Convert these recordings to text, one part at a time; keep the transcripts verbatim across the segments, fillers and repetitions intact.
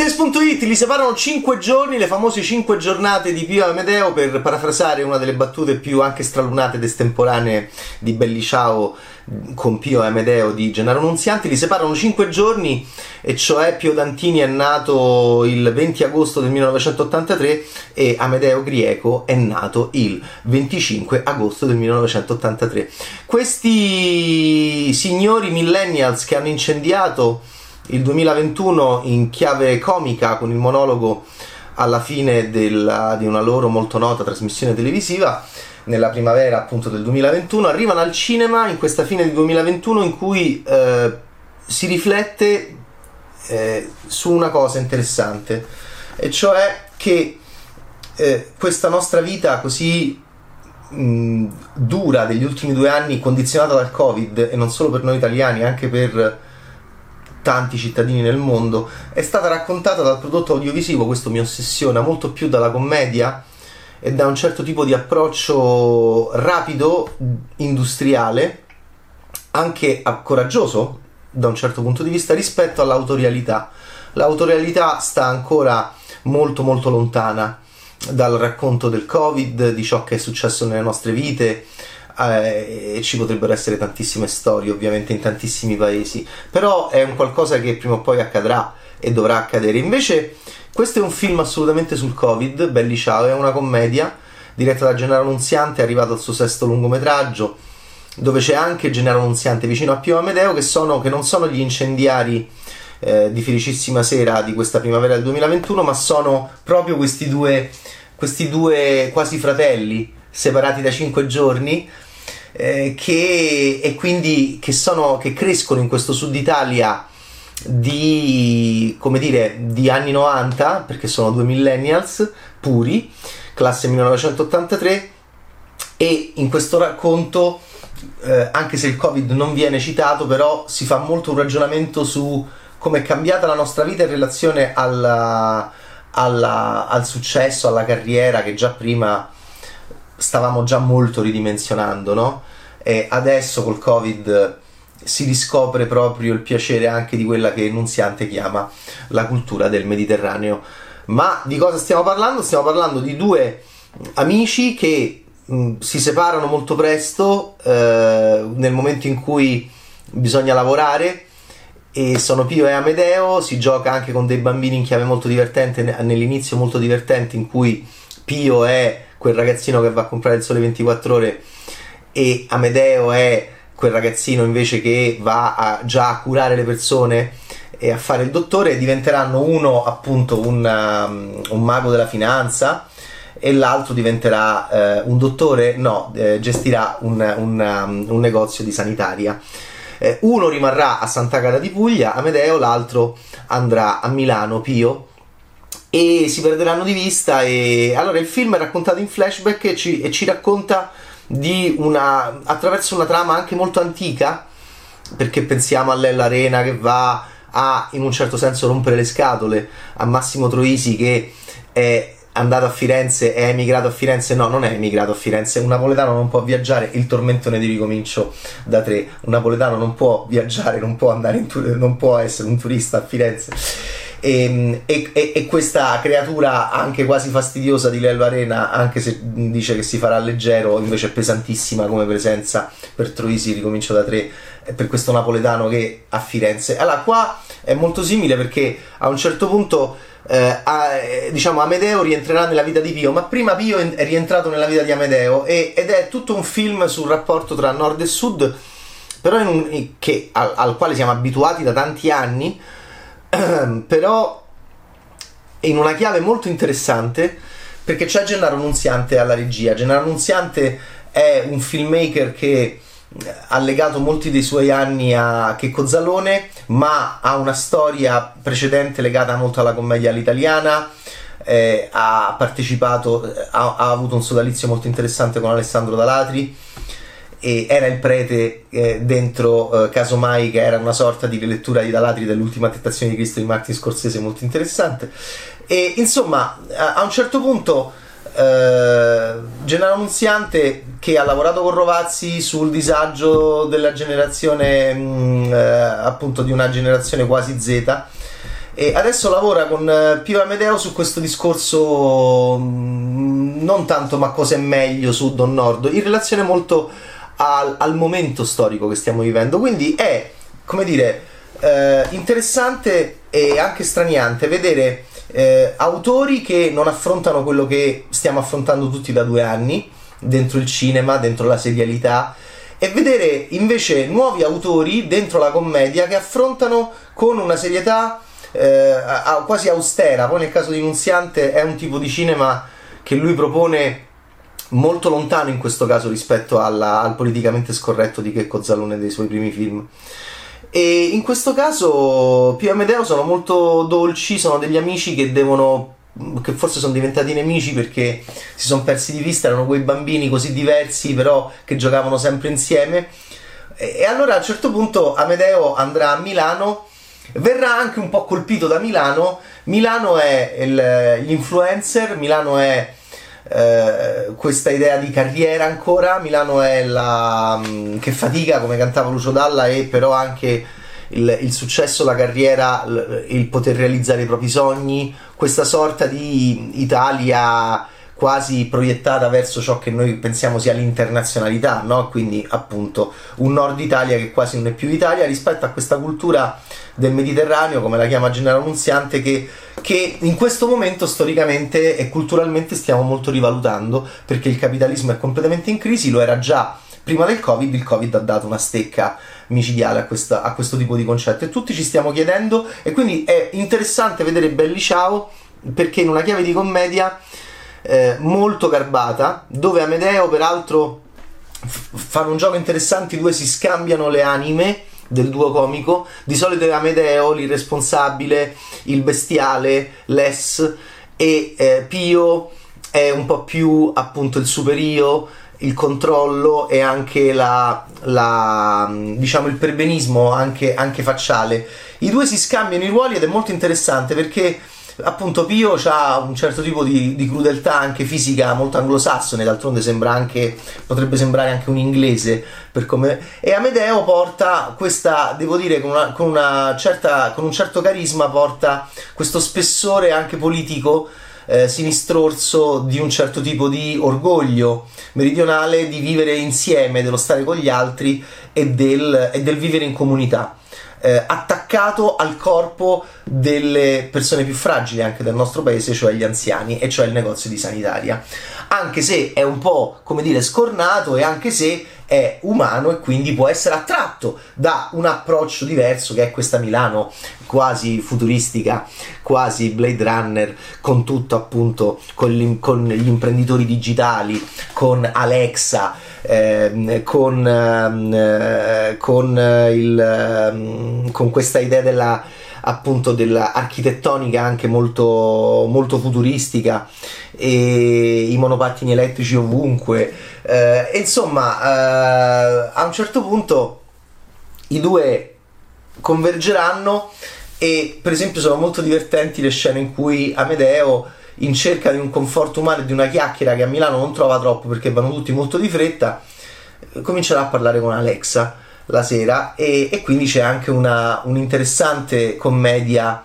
Contest punto it li separano cinque giorni, le famose cinque giornate di Pio Amedeo, per parafrasare una delle battute più anche stralunate ed estemporanee di Belli Ciao con Pio Amedeo di Gennaro Nunziante. Li separano cinque giorni, e cioè Pio Dantini è nato il venti agosto del millenovecentottantatré e Amedeo Grieco è nato il venticinque agosto del millenovecentottantatré. Questi signori millennials che hanno incendiato il duemilaventuno in chiave comica con il monologo alla fine della, di una loro molto nota trasmissione televisiva nella primavera appunto del duemilaventuno, arrivano al cinema in questa fine di duemilaventuno in cui eh, si riflette eh, su una cosa interessante, e cioè che eh, questa nostra vita così mh, dura degli ultimi due anni, condizionata dal Covid, e non solo per noi italiani, anche per tanti cittadini nel mondo, è stata raccontata dal prodotto audiovisivo. Questo mi ossessiona molto più dalla commedia e da un certo tipo di approccio rapido, industriale, anche coraggioso da un certo punto di vista, rispetto all'autorialità. L'autorialità sta ancora molto molto lontana dal racconto del Covid, di ciò che è successo nelle nostre vite. Eh, ci potrebbero essere tantissime storie ovviamente in tantissimi paesi, però è un qualcosa che prima o poi accadrà e dovrà accadere. Invece questo è un film assolutamente sul Covid. Belli Ciao è una commedia diretta da Gennaro Nunziante, arrivato al suo sesto lungometraggio, dove c'è anche Gennaro Nunziante vicino a Pio Amedeo, che, sono, che non sono gli incendiari eh, di Felicissima Sera di questa primavera del duemilaventuno, ma sono proprio questi due, questi due quasi fratelli separati da cinque giorni, Eh, che, e quindi che, sono, che crescono in questo sud Italia di, come dire, di anni novanta, perché sono due millennials puri, classe millenovecentottantatré, e in questo racconto, eh, anche se il Covid non viene citato, però si fa molto un ragionamento su come è cambiata la nostra vita in relazione alla, alla, al successo, alla carriera, che già prima stavamo già molto ridimensionando, no? E adesso col Covid si riscopre proprio il piacere anche di quella che Nunziante chiama la cultura del Mediterraneo. Ma di cosa stiamo parlando? Stiamo parlando di due amici che mh, si separano molto presto, eh, nel momento in cui bisogna lavorare, e sono Pio e Amedeo. Si gioca anche con dei bambini in chiave molto divertente, nell'inizio molto divertente, in cui Pio è quel ragazzino che va a comprare il Sole ventiquattro ore e Amedeo è quel ragazzino invece che va a, già a curare le persone e a fare il dottore. Diventeranno uno appunto un, um, un mago della finanza, e l'altro diventerà eh, un dottore, no, eh, gestirà un, un, um, un negozio di sanitaria. Eh, uno rimarrà a Sant'Agata di Puglia, Amedeo, l'altro andrà a Milano, Pio, e si perderanno di vista. E allora il film è raccontato in flashback e ci, e ci racconta di una, attraverso una trama anche molto antica, perché pensiamo a Lello Arena che va a, in un certo senso, rompere le scatole a Massimo Troisi, che è andato a Firenze, è emigrato a Firenze, no, non è emigrato a Firenze, un napoletano non può viaggiare, il tormentone di Ricomincio da tre, un napoletano non può viaggiare, non può andare in tur- non può essere un turista a Firenze. E, e, e questa creatura anche quasi fastidiosa di Lello Arena, anche se dice che si farà leggero, invece è pesantissima come presenza per Troisi, Ricomincio da tre, per questo napoletano che a Firenze. Allora qua è molto simile, perché a un certo punto eh, a, diciamo Amedeo rientrerà nella vita di Pio, ma prima Pio è rientrato nella vita di Amedeo, e, ed è tutto un film sul rapporto tra nord e sud, però in un, che, al, al quale siamo abituati da tanti anni, però in una chiave molto interessante, perché c'è Gennaro Nunziante alla regia. Gennaro Nunziante è un filmmaker che ha legato molti dei suoi anni a Checco Zalone, ma ha una storia precedente legata molto alla commedia all'italiana. Eh, ha partecipato, ha, ha avuto un sodalizio molto interessante con Alessandro D'Alatri, e era il prete eh, dentro eh, Casomai, che era una sorta di rilettura di D'Alatri dell'Ultima tentazione di Cristo di Martin Scorsese, molto interessante. E insomma, a, a un certo punto eh, Gennaro Nunziante, che ha lavorato con Rovazzi sul disagio della generazione mh, eh, appunto di una generazione quasi Z, E adesso lavora con Pio Amedeo su questo discorso non tanto ma cosa è meglio sud o nord, in relazione molto al, al momento storico che stiamo vivendo, quindi è, come dire, eh, interessante e anche straniante vedere eh, autori che non affrontano quello che stiamo affrontando tutti da due anni dentro il cinema, dentro la serialità, e vedere invece nuovi autori dentro la commedia che affrontano con una serietà Eh, quasi austera. Poi nel caso di Nunziante è un tipo di cinema che lui propone molto lontano in questo caso rispetto alla, al politicamente scorretto di Checco Zalone dei suoi primi film, e in questo caso Pio Amedeo sono molto dolci, sono degli amici che devono, che forse sono diventati nemici perché si sono persi di vista, erano quei bambini così diversi però che giocavano sempre insieme. E, e allora a un certo punto Amedeo andrà a Milano, verrà anche un po' colpito da Milano. Milano è il, l'influencer, Milano è eh, questa idea di carriera ancora, Milano è la che fatica, come cantava Lucio Dalla, e però anche il, il successo, la carriera, il poter realizzare i propri sogni, questa sorta di Italia quasi proiettata verso ciò che noi pensiamo sia l'internazionalità, no? Quindi appunto un Nord Italia che quasi non è più Italia rispetto a questa cultura del Mediterraneo, come la chiama Gennaro Nunziante, che, che in questo momento storicamente e culturalmente stiamo molto rivalutando, perché il capitalismo è completamente in crisi, lo era già prima del Covid. Il Covid ha dato una stecca micidiale a, questa, a questo tipo di concetto e tutti ci stiamo chiedendo, e quindi è interessante vedere Belli Ciao, perché in una chiave di commedia Eh, molto garbata, dove Amedeo peraltro f- fanno un gioco interessante, i due si scambiano le anime del duo comico. Di solito è Amedeo l'irresponsabile, il bestiale, l'es, e eh, Pio è un po' più appunto il superio, il controllo e anche la, la diciamo il perbenismo anche, anche facciale. I due si scambiano i ruoli ed è molto interessante perché appunto Pio ha un certo tipo di, di crudeltà anche fisica molto anglosassone, d'altronde sembra anche, potrebbe sembrare anche un inglese per come, e Amedeo porta questa, devo dire con una, con una certa, con un certo carisma, porta questo spessore anche politico eh, sinistrorso, di un certo tipo di orgoglio meridionale di vivere insieme, dello stare con gli altri e del, e del vivere in comunità, Eh, attaccato al corpo delle persone più fragili anche del nostro paese, cioè gli anziani, e cioè il negozio di sanitaria, anche se è un po', come dire, scornato, e anche se è umano e quindi può essere attratto da un approccio diverso che è questa Milano quasi futuristica, quasi Blade Runner, con tutto appunto, con gli, con gli imprenditori digitali, con Alexa, Eh, con, eh, con, eh, il, eh, con questa idea della, appunto, della architettonica anche molto, molto futuristica, e i monopattini elettrici ovunque, eh, insomma eh, a un certo punto i due convergeranno. E per esempio sono molto divertenti le scene in cui Amedeo, in cerca di un conforto umano e di una chiacchiera che a Milano non trova troppo perché vanno tutti molto di fretta, comincerà a parlare con Alexa la sera, e, e quindi c'è anche una un'interessante commedia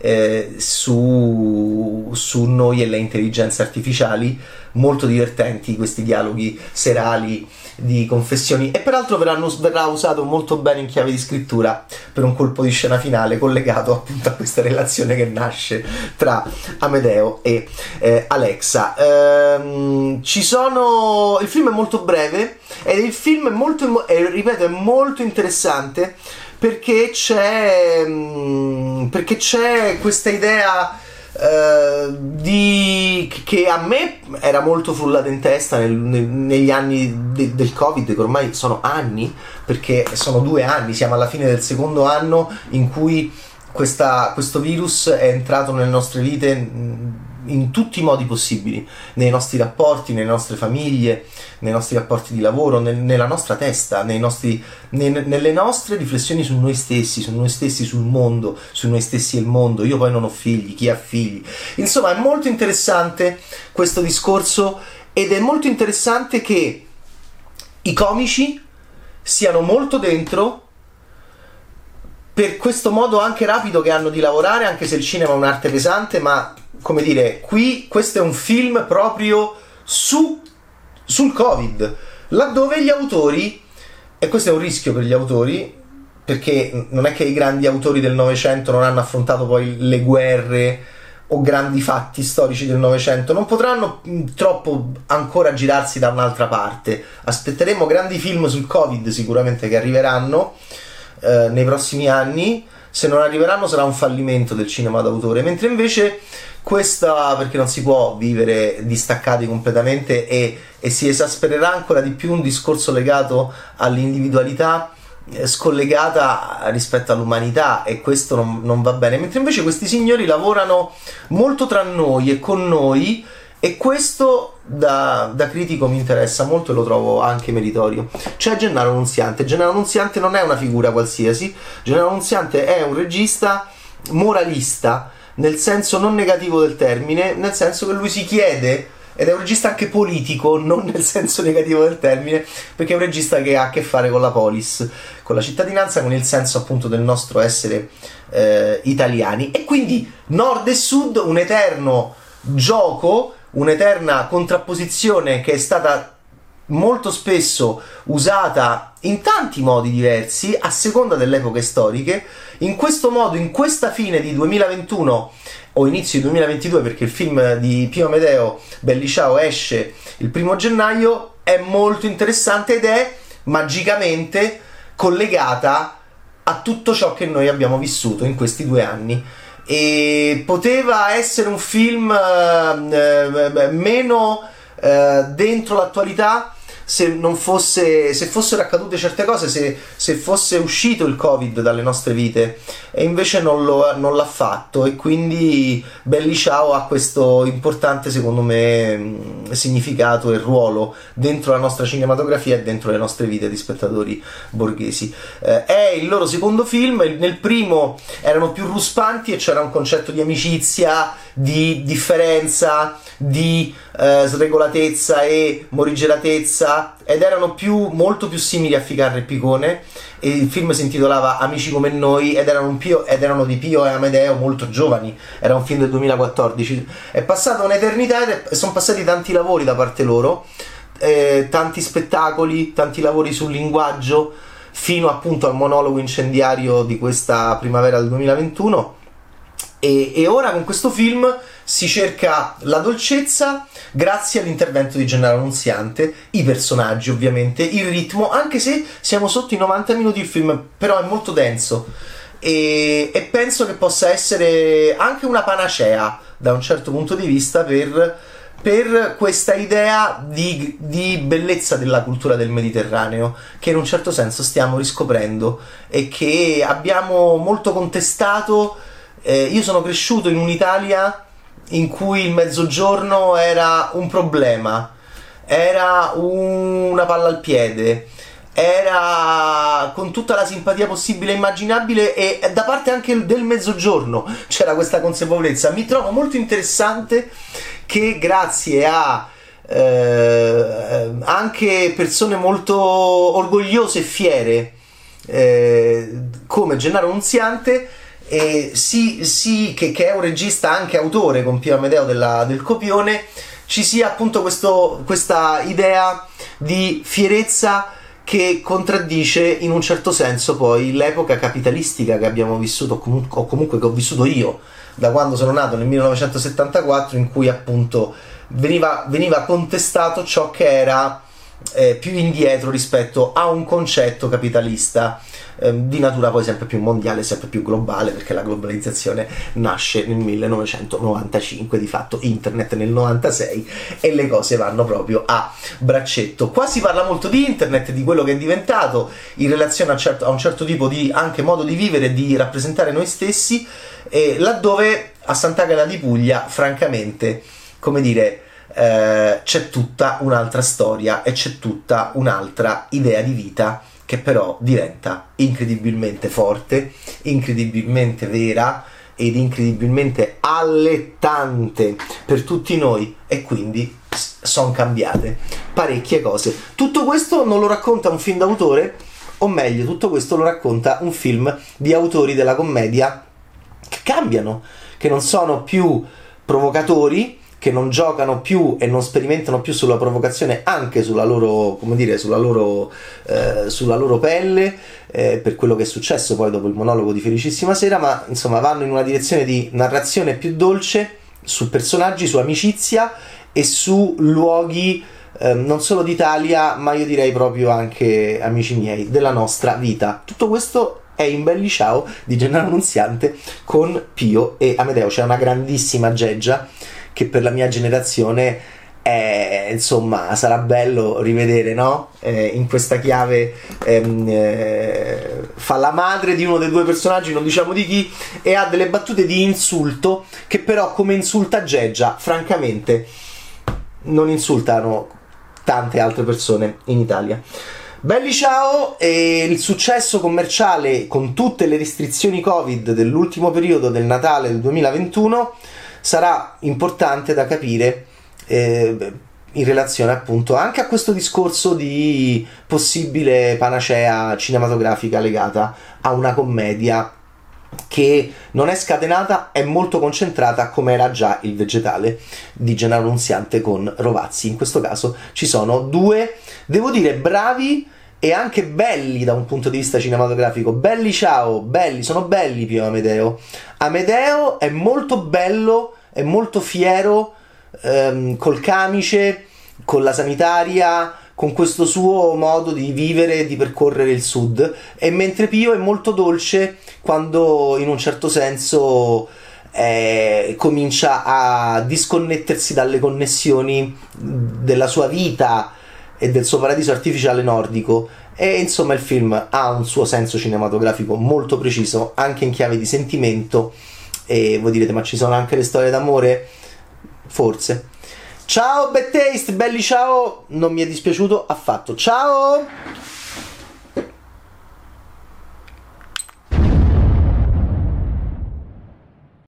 eh, su, su noi e le intelligenze artificiali, molto divertenti questi dialoghi serali di confessioni, e peraltro verranno, verrà usato molto bene in chiave di scrittura per un colpo di scena finale collegato appunto a questa relazione che nasce tra Amedeo e eh, Alexa. Ehm, ci sono... il film è molto breve ed il film è molto, eh, ripeto, è molto interessante perché c'è mh, perché c'è questa idea Uh, di, che a me era molto frullata in testa nel, nel, negli anni de, del Covid, che ormai sono anni, perché sono due anni, siamo alla fine del secondo anno in cui questa, questo virus è entrato nelle nostre vite in tutti i modi possibili, nei nostri rapporti, nelle nostre famiglie, nei nostri rapporti di lavoro, nel, nella nostra testa, nei nostri, nei, nelle nostre riflessioni su noi stessi, su noi stessi, sul mondo, su noi stessi e il mondo. Io poi non ho figli, chi ha figli? Insomma è molto interessante questo discorso, ed è molto interessante che i comici siano molto dentro, per questo modo anche rapido che hanno di lavorare, anche se il cinema è un'arte pesante, ma come dire, qui questo è un film proprio su, sul Covid, laddove gli autori, e questo è un rischio per gli autori, perché non è che i grandi autori del Novecento non hanno affrontato poi le guerre o grandi fatti storici del Novecento, non potranno troppo ancora girarsi da un'altra parte. Aspetteremo grandi film sul Covid sicuramente, che arriveranno eh, nei prossimi anni. Se non arriveranno sarà un fallimento del cinema d'autore, mentre invece questa, perché non si può vivere distaccati completamente, e, e si esaspererà ancora di più un discorso legato all'individualità scollegata rispetto all'umanità, e questo non, non va bene, mentre invece questi signori lavorano molto tra noi e con noi, e questo da, da critico mi interessa molto e lo trovo anche meritorio. C'è Gennaro Nunziante. Gennaro Nunziante non è una figura qualsiasi. Gennaro Nunziante è un regista moralista, nel senso non negativo del termine, nel senso che lui si chiede, ed è un regista anche politico, non nel senso negativo del termine, perché è un regista che ha a che fare con la polis, con la cittadinanza, con il senso appunto del nostro essere eh, italiani, e quindi nord e sud, un eterno gioco, un'eterna contrapposizione che è stata molto spesso usata in tanti modi diversi a seconda delle epoche storiche. In questo modo, in questa fine di duemilaventuno o inizio di duemilaventidue, perché il film di Pio Amedeo, Belli Ciao, esce il primo gennaio, è molto interessante ed è magicamente collegata a tutto ciò che noi abbiamo vissuto in questi due anni. E poteva essere un film eh, meno eh, dentro l'attualità, se non fosse, se fossero accadute certe cose, se, se fosse uscito il Covid dalle nostre vite, e invece non, lo, non l'ha fatto, e quindi Belli Ciao ha questo importante, secondo me, significato e ruolo dentro la nostra cinematografia e dentro le nostre vite di spettatori borghesi. Eh, è il loro secondo film. Nel primo erano più ruspanti e c'era un concetto di amicizia, di differenza, di eh, sregolatezza e morigeratezza, ed erano più, molto più simili a Ficarre e Picone, e il film si intitolava Amici come noi, ed erano, un Pio, ed erano di Pio e Amedeo molto giovani, era un film del duemilaquattordici. È passata un'eternità e sono passati tanti lavori da parte loro, eh, tanti spettacoli, tanti lavori sul linguaggio, fino appunto al monologo incendiario di questa primavera del duemilaventuno, e, e ora con questo film si cerca la dolcezza grazie all'intervento di Gennaro Nunziante, i personaggi ovviamente, il ritmo, anche se siamo sotto i novanta minuti il film, però è molto denso, e, e penso che possa essere anche una panacea da un certo punto di vista per, per questa idea di, di bellezza della cultura del Mediterraneo, che in un certo senso stiamo riscoprendo e che abbiamo molto contestato. Eh, io sono cresciuto in un'Italia in cui il mezzogiorno era un problema, era un... una palla al piede, era con tutta la simpatia possibile e immaginabile, e da parte anche del mezzogiorno c'era questa consapevolezza. Mi trovo molto interessante che grazie a eh, anche persone molto orgogliose e fiere eh, come Gennaro Nunziante, E sì, sì che, che è un regista anche autore con Pio Amedeo della, del copione, ci sia appunto questo, questa idea di fierezza che contraddice in un certo senso poi l'epoca capitalistica che abbiamo vissuto, o comunque che ho vissuto io da quando sono nato nel millenovecentosettantaquattro, in cui appunto veniva, veniva contestato ciò che era Eh, più indietro rispetto a un concetto capitalista eh, di natura poi sempre più mondiale, sempre più globale, perché la globalizzazione nasce nel millenovecentonovantacinque, di fatto internet nel novantasei, e le cose vanno proprio a braccetto. Qua si parla molto di internet, di quello che è diventato in relazione a, certo, a un certo tipo di anche modo di vivere, di rappresentare noi stessi, eh, laddove a Sant'Agata di Puglia francamente, come dire, Eh, c'è tutta un'altra storia e c'è tutta un'altra idea di vita, che però diventa incredibilmente forte, incredibilmente vera ed incredibilmente allettante per tutti noi, e quindi sono cambiate parecchie cose. Tutto questo non lo racconta un film d'autore, O meglio, tutto questo lo racconta un film di autori della commedia che cambiano, che non sono più provocatori, che non giocano più e non sperimentano più sulla provocazione anche sulla loro, come dire, sulla loro, eh, sulla loro pelle, eh, per quello che è successo poi dopo il monologo di Felicissima Sera, ma insomma vanno in una direzione di narrazione più dolce su personaggi, su amicizia e su luoghi eh, non solo d'Italia, ma io direi proprio anche, amici miei, della nostra vita. Tutto questo è in Belli Ciao di Gennaro Nunziante con Pio e Amedeo. C'è una grandissima geggia che per la mia generazione è, insomma, sarà bello rivedere, no? Eh, in questa chiave ehm, eh, fa la madre di uno dei due personaggi, non diciamo di chi, e ha delle battute di insulto che però come insulta geggia, francamente, non insultano tante altre persone in Italia. Belli Ciao e il successo commerciale con tutte le restrizioni Covid dell'ultimo periodo del Natale del duemilaventuno sarà importante da capire eh, in relazione appunto anche a questo discorso di possibile panacea cinematografica legata a una commedia che non è scatenata, è molto concentrata, come era già Il vegetale di Gennaro Nunziante con Rovazzi. In questo caso ci sono due, devo dire, bravi e anche belli da un punto di vista cinematografico. Belli Ciao, belli, sono belli Pio Amedeo. Amedeo è molto bello, è molto fiero, ehm, col camice, con la sanitaria, con questo suo modo di vivere e di percorrere il sud, e mentre Pio è molto dolce quando in un certo senso eh, comincia a disconnettersi dalle connessioni della sua vita e del suo paradiso artificiale nordico. E insomma il film ha un suo senso cinematografico molto preciso anche in chiave di sentimento. E voi direte, ma ci sono anche le storie d'amore? Forse. Ciao Bad Taste, Belli Ciao, non mi è dispiaciuto affatto. Ciao.